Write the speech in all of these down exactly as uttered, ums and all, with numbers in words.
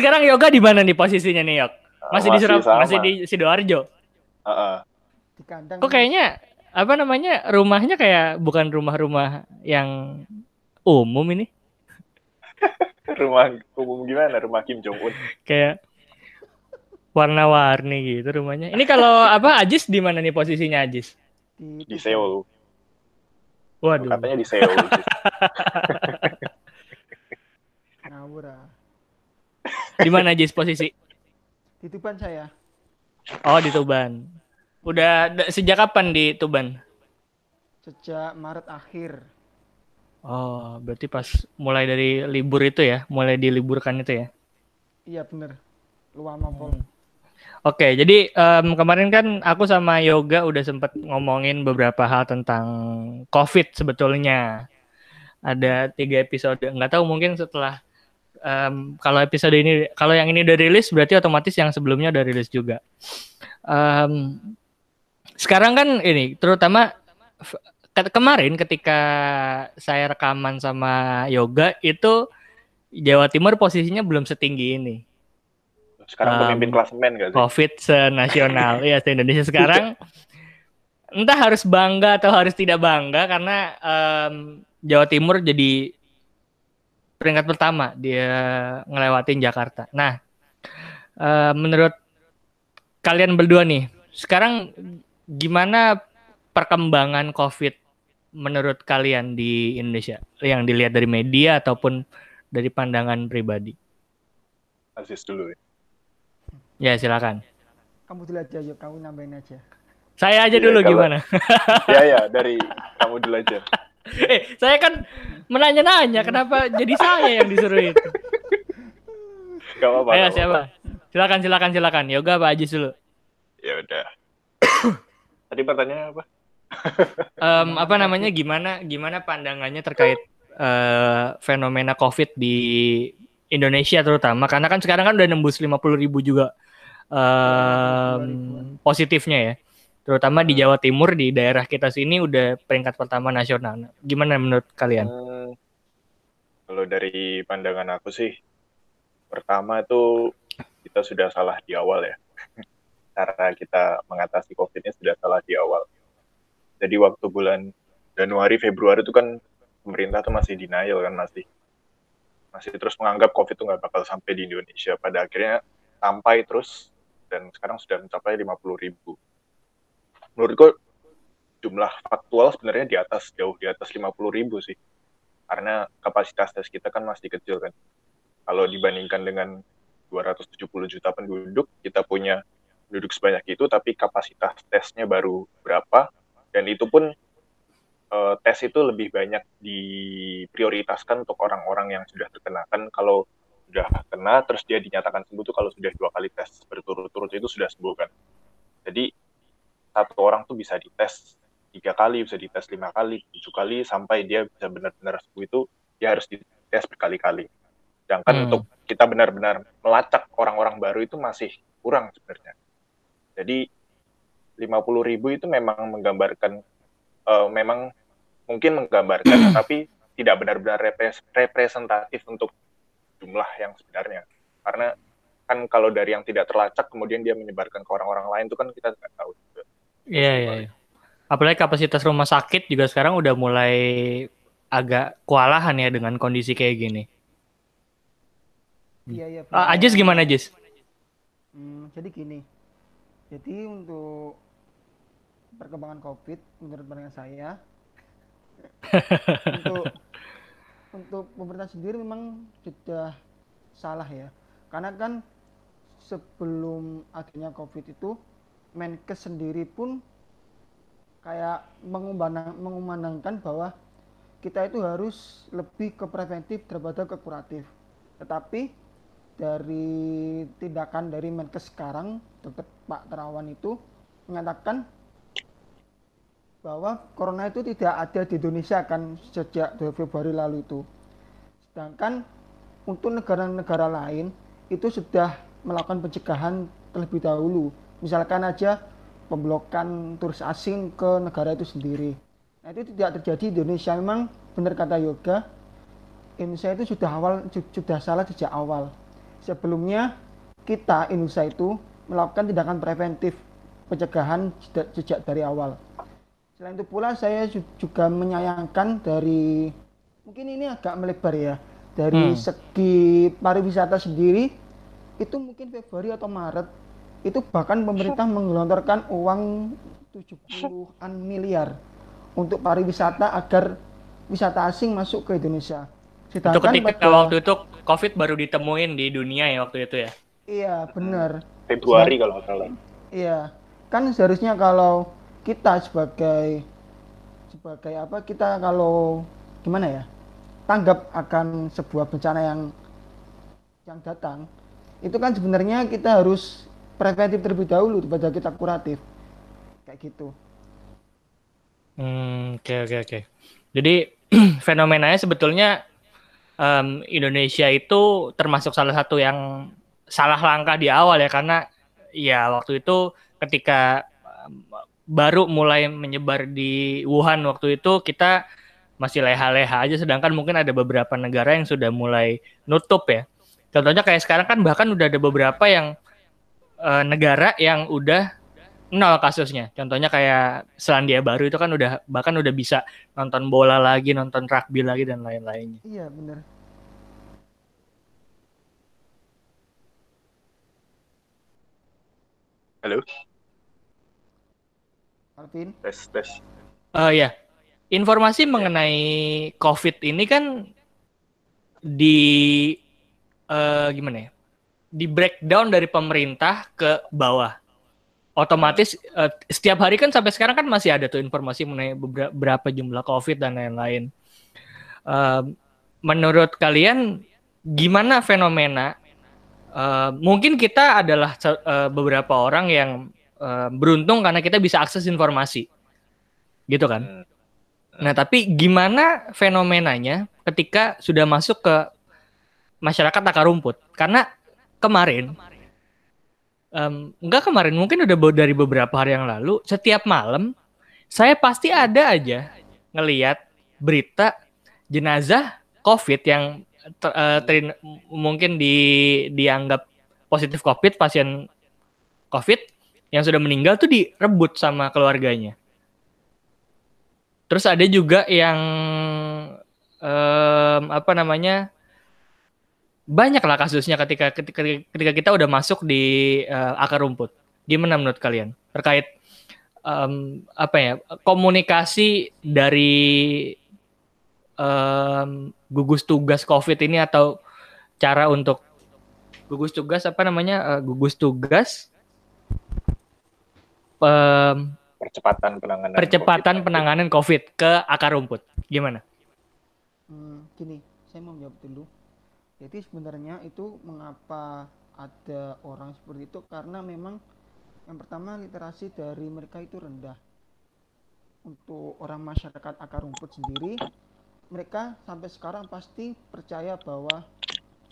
sekarang Yoga di mana nih posisinya nih, Yok? Masih, masih di Surabaya, masih di Sidoarjo. Uh-uh. Di kandang. Kok kayaknya apa namanya rumahnya kayak bukan rumah-rumah yang umum ini? Rumah umum gimana? Rumah Kim Jong Un. Kayak warna-warni gitu rumahnya. Ini kalau apa Ajis di mana nih posisinya Ajis? Di Seoul. Waduh. Katanya di Seoul. Di mana Ajis posisi? Di Tuban saya. Oh, di Tuban. Udah sejak kapan di Tuban? Sejak Maret akhir. Oh, berarti pas mulai dari libur itu ya, mulai diliburkan itu ya? Iya bener, luar maupun. Hmm. Oke, okay, jadi um, kemarin kan aku sama Yoga udah sempat ngomongin beberapa hal tentang COVID sebetulnya. Ada tiga episode, nggak tahu mungkin setelah um, kalau episode ini, kalau yang ini udah rilis berarti otomatis yang sebelumnya udah rilis juga. Um, sekarang kan ini, terutama kemarin ketika saya rekaman sama Yoga itu Jawa Timur posisinya belum setinggi ini. Sekarang um, pemimpin klasemen gak sih? COVID senasional ya se-Indonesia sekarang. Entah harus bangga atau harus tidak bangga karena um, Jawa Timur jadi peringkat pertama dia ngelewatin Jakarta. Nah, uh, menurut kalian berdua nih, sekarang gimana perkembangan COVID menurut kalian di Indonesia yang dilihat dari media ataupun dari pandangan pribadi? Ajis dulu ya. Ya silakan. Kamu dulu aja, yuk. Kamu nambahin aja. Saya aja ya, dulu kalau, gimana? Ya ya dari kamu dulu aja. Eh saya kan menanya-nanya kenapa jadi saya yang disuruh itu? Gak apa-apa. Ayo siapa? Silakan silakan silakan. Yoga Pak Ajis dulu. Ya udah. Tadi pertanyaannya apa? um, apa namanya gimana gimana pandangannya terkait uh, fenomena COVID di Indonesia terutama karena kan sekarang kan udah nembus lima puluh ribu juga um, positifnya ya, terutama di Jawa Timur di daerah kita sini udah peringkat pertama nasional. Gimana menurut kalian? Hmm, kalau dari pandangan aku sih pertama itu kita sudah salah di awal ya. Cara kita mengatasi COVID-nya sudah salah di awal. Jadi waktu bulan Januari, Februari itu kan pemerintah tuh masih denial kan, masih masih terus menganggap COVID itu nggak bakal sampai di Indonesia. Pada akhirnya sampai terus, dan sekarang sudah mencapai lima puluh ribu. Menurutku jumlah faktual sebenarnya di atas, jauh di atas lima puluh ribu sih. Karena kapasitas tes kita kan masih kecil kan. Kalau dibandingkan dengan dua ratus tujuh puluh juta penduduk, kita punya duduk sebanyak itu, tapi kapasitas tesnya baru berapa, dan itu pun e, tes itu lebih banyak diprioritaskan untuk orang-orang yang sudah terkena. Kan kalau sudah kena, terus dia dinyatakan sembuh itu kalau sudah dua kali tes berturut-turut itu sudah sembuh kan. Jadi, satu orang tuh bisa dites tiga kali, bisa dites lima kali, tujuh kali, sampai dia bisa benar-benar sembuh itu, dia harus dites berkali-kali. Sedangkan hmm. untuk kita benar-benar melacak orang-orang baru itu masih kurang sebenarnya. Jadi lima puluh ribu itu memang menggambarkan, uh, memang mungkin menggambarkan, tapi tidak benar-benar repres- representatif untuk jumlah yang sebenarnya. Karena kan kalau dari yang tidak terlacak, kemudian dia menyebarkan ke orang-orang lain, itu kan kita nggak tahu juga. Iya, iya, iya. Apalagi kapasitas rumah sakit juga sekarang udah mulai agak kewalahan ya dengan kondisi kayak gini. Iya, iya. Uh, Ajis gimana, Ajis? Hmm, jadi gini. Jadi untuk perkembangan COVID menurut pandangan saya untuk untuk pemerintah sendiri memang sudah salah ya. Karena kan sebelum adanya COVID itu Menkes sendiri pun kayak mengumandangkan bahwa kita itu harus lebih ke preventif daripada ke kuratif. Tetapi dari tindakan dari Menkes sekarang, dokter Pak Terawan itu mengatakan bahwa corona itu tidak ada di Indonesia kan sejak dua Februari lalu itu. Sedangkan untuk negara-negara lain itu sudah melakukan pencegahan terlebih dahulu. Misalkan aja pemblokan turis asing ke negara itu sendiri. Nah itu tidak terjadi di Indonesia. Memang benar kata Yoga, Indonesia itu sudah awal sudah salah sejak awal. sebelumnya kita Indonesia itu melakukan tindakan preventif pencegahan sejak dari awal. Selain itu pula saya juga menyayangkan dari, mungkin ini agak melebar ya, dari hmm. segi pariwisata sendiri, itu mungkin Februari atau Maret, itu bahkan pemerintah menggelontorkan uang tujuh puluhan miliar untuk pariwisata agar wisata asing masuk ke Indonesia. Sedangkan itu ketika pada... waktu itu COVID baru ditemuin di dunia ya waktu itu ya? Iya, benar. Februari kalau nggak salah. Iya, kan seharusnya kalau kita sebagai sebagai apa kita kalau gimana ya tanggap akan sebuah bencana yang yang datang itu kan sebenarnya kita harus preventif terlebih dahulu daripada kita kuratif kayak gitu. Hmm, oke oke oke. Jadi fenomenanya sebetulnya um, Indonesia itu termasuk salah satu yang salah langkah di awal ya, karena ya waktu itu ketika um, baru mulai menyebar di Wuhan waktu itu kita masih leha-leha aja, sedangkan mungkin ada beberapa negara yang sudah mulai nutup ya. Contohnya kayak sekarang kan bahkan udah ada beberapa yang eh, negara yang udah nol kasusnya. Contohnya kayak Selandia Baru itu kan udah bahkan udah bisa nonton bola lagi, nonton rugby lagi dan lain-lainnya. Iya, benar. Halo? Alvin? Tes, tes. Uh, ya, informasi mengenai COVID ini kan di uh, gimana ya? Di breakdown dari pemerintah ke bawah. Otomatis uh, setiap hari kan sampai sekarang kan masih ada tuh informasi mengenai berapa jumlah COVID dan lain-lain. Uh, menurut kalian gimana fenomena? Uh, mungkin kita adalah uh, beberapa orang yang beruntung karena kita bisa akses informasi gitu kan. Nah tapi gimana fenomenanya ketika sudah masuk ke masyarakat akar rumput, karena kemarin um, enggak kemarin mungkin udah dari beberapa hari yang lalu, setiap malam saya pasti ada aja ngelihat berita jenazah COVID yang ter, uh, ter, mungkin di, dianggap positif COVID, pasien COVID yang sudah meninggal tuh direbut sama keluarganya. Terus ada juga yang um, apa namanya banyak lah kasusnya ketika ketika ketika kita udah masuk di uh, akar rumput. Gimana menurut kalian terkait um, apa ya komunikasi dari um, gugus tugas COVID ini atau cara untuk gugus tugas apa namanya uh, gugus tugas percepatan penanganan percepatan COVID penanganan COVID ke akar rumput gimana? Hmm, gini, saya mau jawab dulu. Jadi sebenarnya itu mengapa ada orang seperti itu karena memang yang pertama literasi dari mereka itu rendah. Untuk orang masyarakat akar rumput sendiri, mereka sampai sekarang pasti percaya bahwa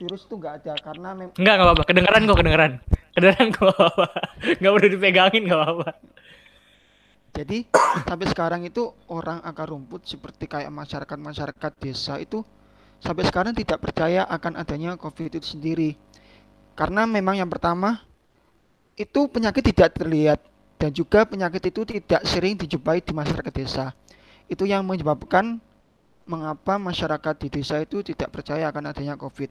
virus itu nggak ada karena memang nggak nggak apa-apa kedengeran kok kedengeran. Kedengeran kok apa? Nggak perlu dipegangin nggak apa-apa. Jadi sampai sekarang itu orang akar rumput seperti kayak masyarakat-masyarakat desa itu sampai sekarang tidak percaya akan adanya COVID itu sendiri. Karena memang yang pertama itu penyakit tidak terlihat dan juga penyakit itu tidak sering dijumpai di masyarakat desa. Itu yang menyebabkan mengapa masyarakat di desa itu tidak percaya akan adanya COVID.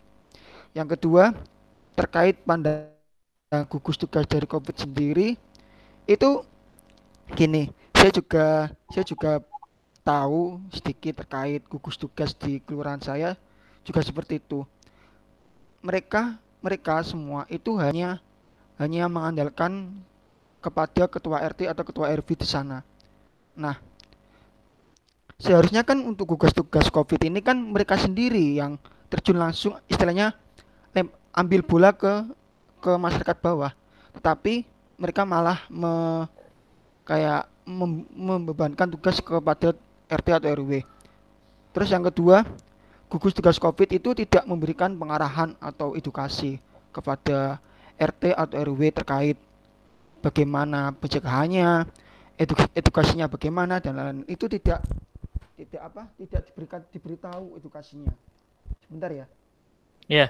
Yang kedua terkait pandang gugus tugas dari COVID sendiri itu gini, saya juga saya juga tahu sedikit terkait gugus tugas di kelurahan saya juga seperti itu. Mereka mereka semua itu hanya hanya mengandalkan kepada ketua R T atau ketua R W di sana. Nah, seharusnya kan untuk gugus tugas COVID ini kan mereka sendiri yang terjun langsung istilahnya lem, ambil bola ke ke masyarakat bawah, tetapi mereka malah me, kayak mem, membebankan tugas kepada R T atau R W. Terus yang kedua, gugus tugas COVID itu tidak memberikan pengarahan atau edukasi kepada R T atau R W terkait bagaimana pencegahannya, eduk, edukasinya bagaimana dan lain-lain. Itu tidak tidak apa tidak diberikan diberitahu edukasinya. Sebentar ya. Iya. Yeah.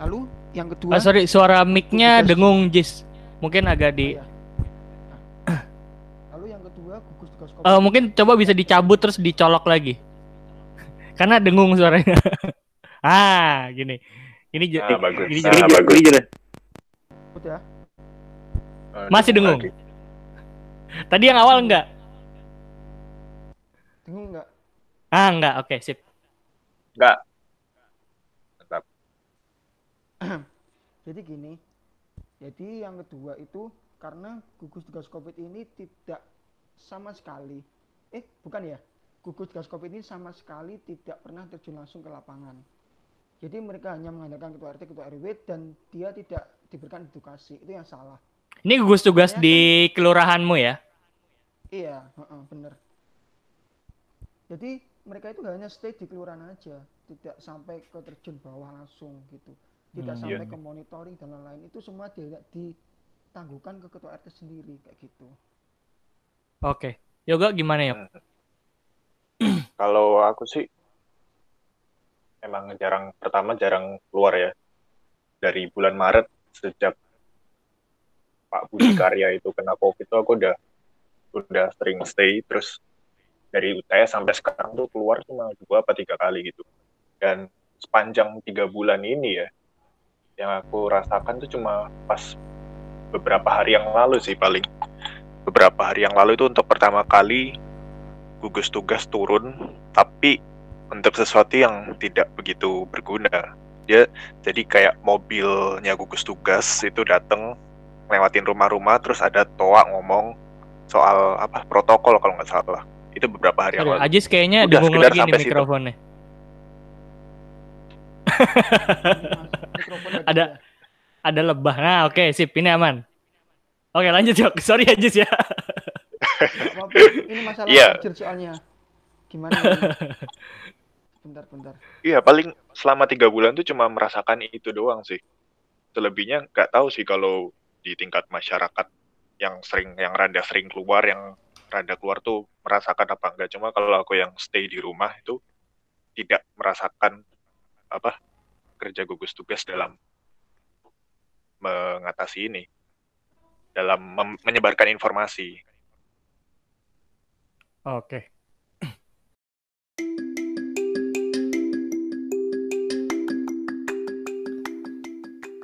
Lalu yang kedua, ah, sorry, suara mic-nya dengung, Jis. Mungkin agak di. Oh, ya. Nah. Lalu yang kedua, gugus tugas COVID. Uh, mungkin coba bisa dicabut terus dicolok lagi. Karena dengung suaranya. Ah, gini. Ini ah, bagus. Ini ah, jelas. Bagus. Ini jelas. Udah. Masih dengung. Lagi. Tadi yang awal enggak? Dengung enggak? Ah, enggak. Oke, sip. Enggak. Jadi gini, jadi yang kedua itu karena gugus tugas COVID ini tidak sama sekali, eh bukan ya, gugus tugas COVID ini sama sekali tidak pernah terjun langsung ke lapangan. Jadi mereka hanya mengandalkan ketua R T, ketua R W, dan dia tidak diberikan edukasi, itu yang salah. Ini gugus tugas ya, di kan? Kelurahanmu ya? Iya, uh-uh, bener. Jadi mereka itu hanya stay di kelurahan aja, tidak sampai ke terjun bawah langsung gitu. Tidak hmm, sampai iya. ke monitoring dan lain-lain, itu semua tidak ditangguhkan ke ketua R T sendiri kayak gitu. Oke, okay. Yoga gimana ya? Kalau aku sih emang jarang, pertama jarang keluar ya. Dari bulan Maret sejak Pak Budi Karya itu kena COVID itu aku udah udah sering stay, terus dari U T S sampai sekarang tuh keluar cuma dua apa tiga kali gitu. Dan sepanjang tiga bulan ini ya, yang aku rasakan tuh cuma pas beberapa hari yang lalu sih paling. Beberapa hari yang lalu itu untuk pertama kali gugus tugas turun, tapi untuk sesuatu yang tidak begitu berguna. Dia jadi kayak mobilnya gugus tugas itu datang, lewatin rumah-rumah, terus ada toa ngomong soal apa protokol kalau nggak salah. Itu beberapa hari yang lalu. Ajis kayaknya udah sekedar sampai di mikrofonnya. ada ya. ada lebah. Nah, oke, okay, sip, ini aman. Oke, okay, lanjut, Jok. Sorry Ajis ya. Ini masalah yeah. soalnya. Gimana? Bentar-bentar. Iya, yeah, paling selama tiga bulan tuh cuma merasakan itu doang sih. Selebihnya nggak tahu sih kalau di tingkat masyarakat yang sering yang rada sering keluar, yang rada keluar tuh merasakan apa enggak. Cuma kalau aku yang stay di rumah itu tidak merasakan apa kerja gugus tugas dalam mengatasi ini, dalam mem- menyebarkan informasi. Oke. Okay.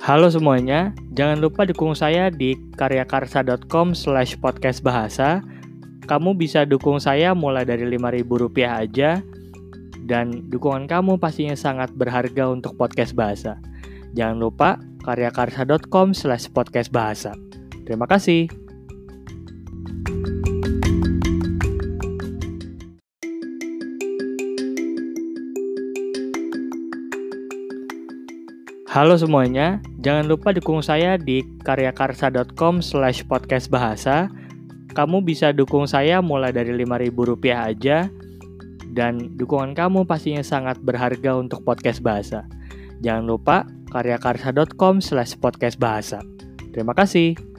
Halo semuanya, jangan lupa dukung saya di karyakarsa dot com slash podcast bahasa. Kamu bisa dukung saya mulai dari lima ribu rupiah aja. Dan dukungan kamu pastinya sangat berharga untuk podcast bahasa. Jangan lupa karyakarsa dot com slash podcast bahasa. Terima kasih. Halo semuanya, jangan lupa dukung saya di karyakarsa dot com slash podcast bahasa. Kamu bisa dukung saya mulai dari lima ribu rupiah aja. Dan dukungan kamu pastinya sangat berharga untuk podcast bahasa. Jangan lupa karyakarsa dot com slash podcast bahasa. Terima kasih.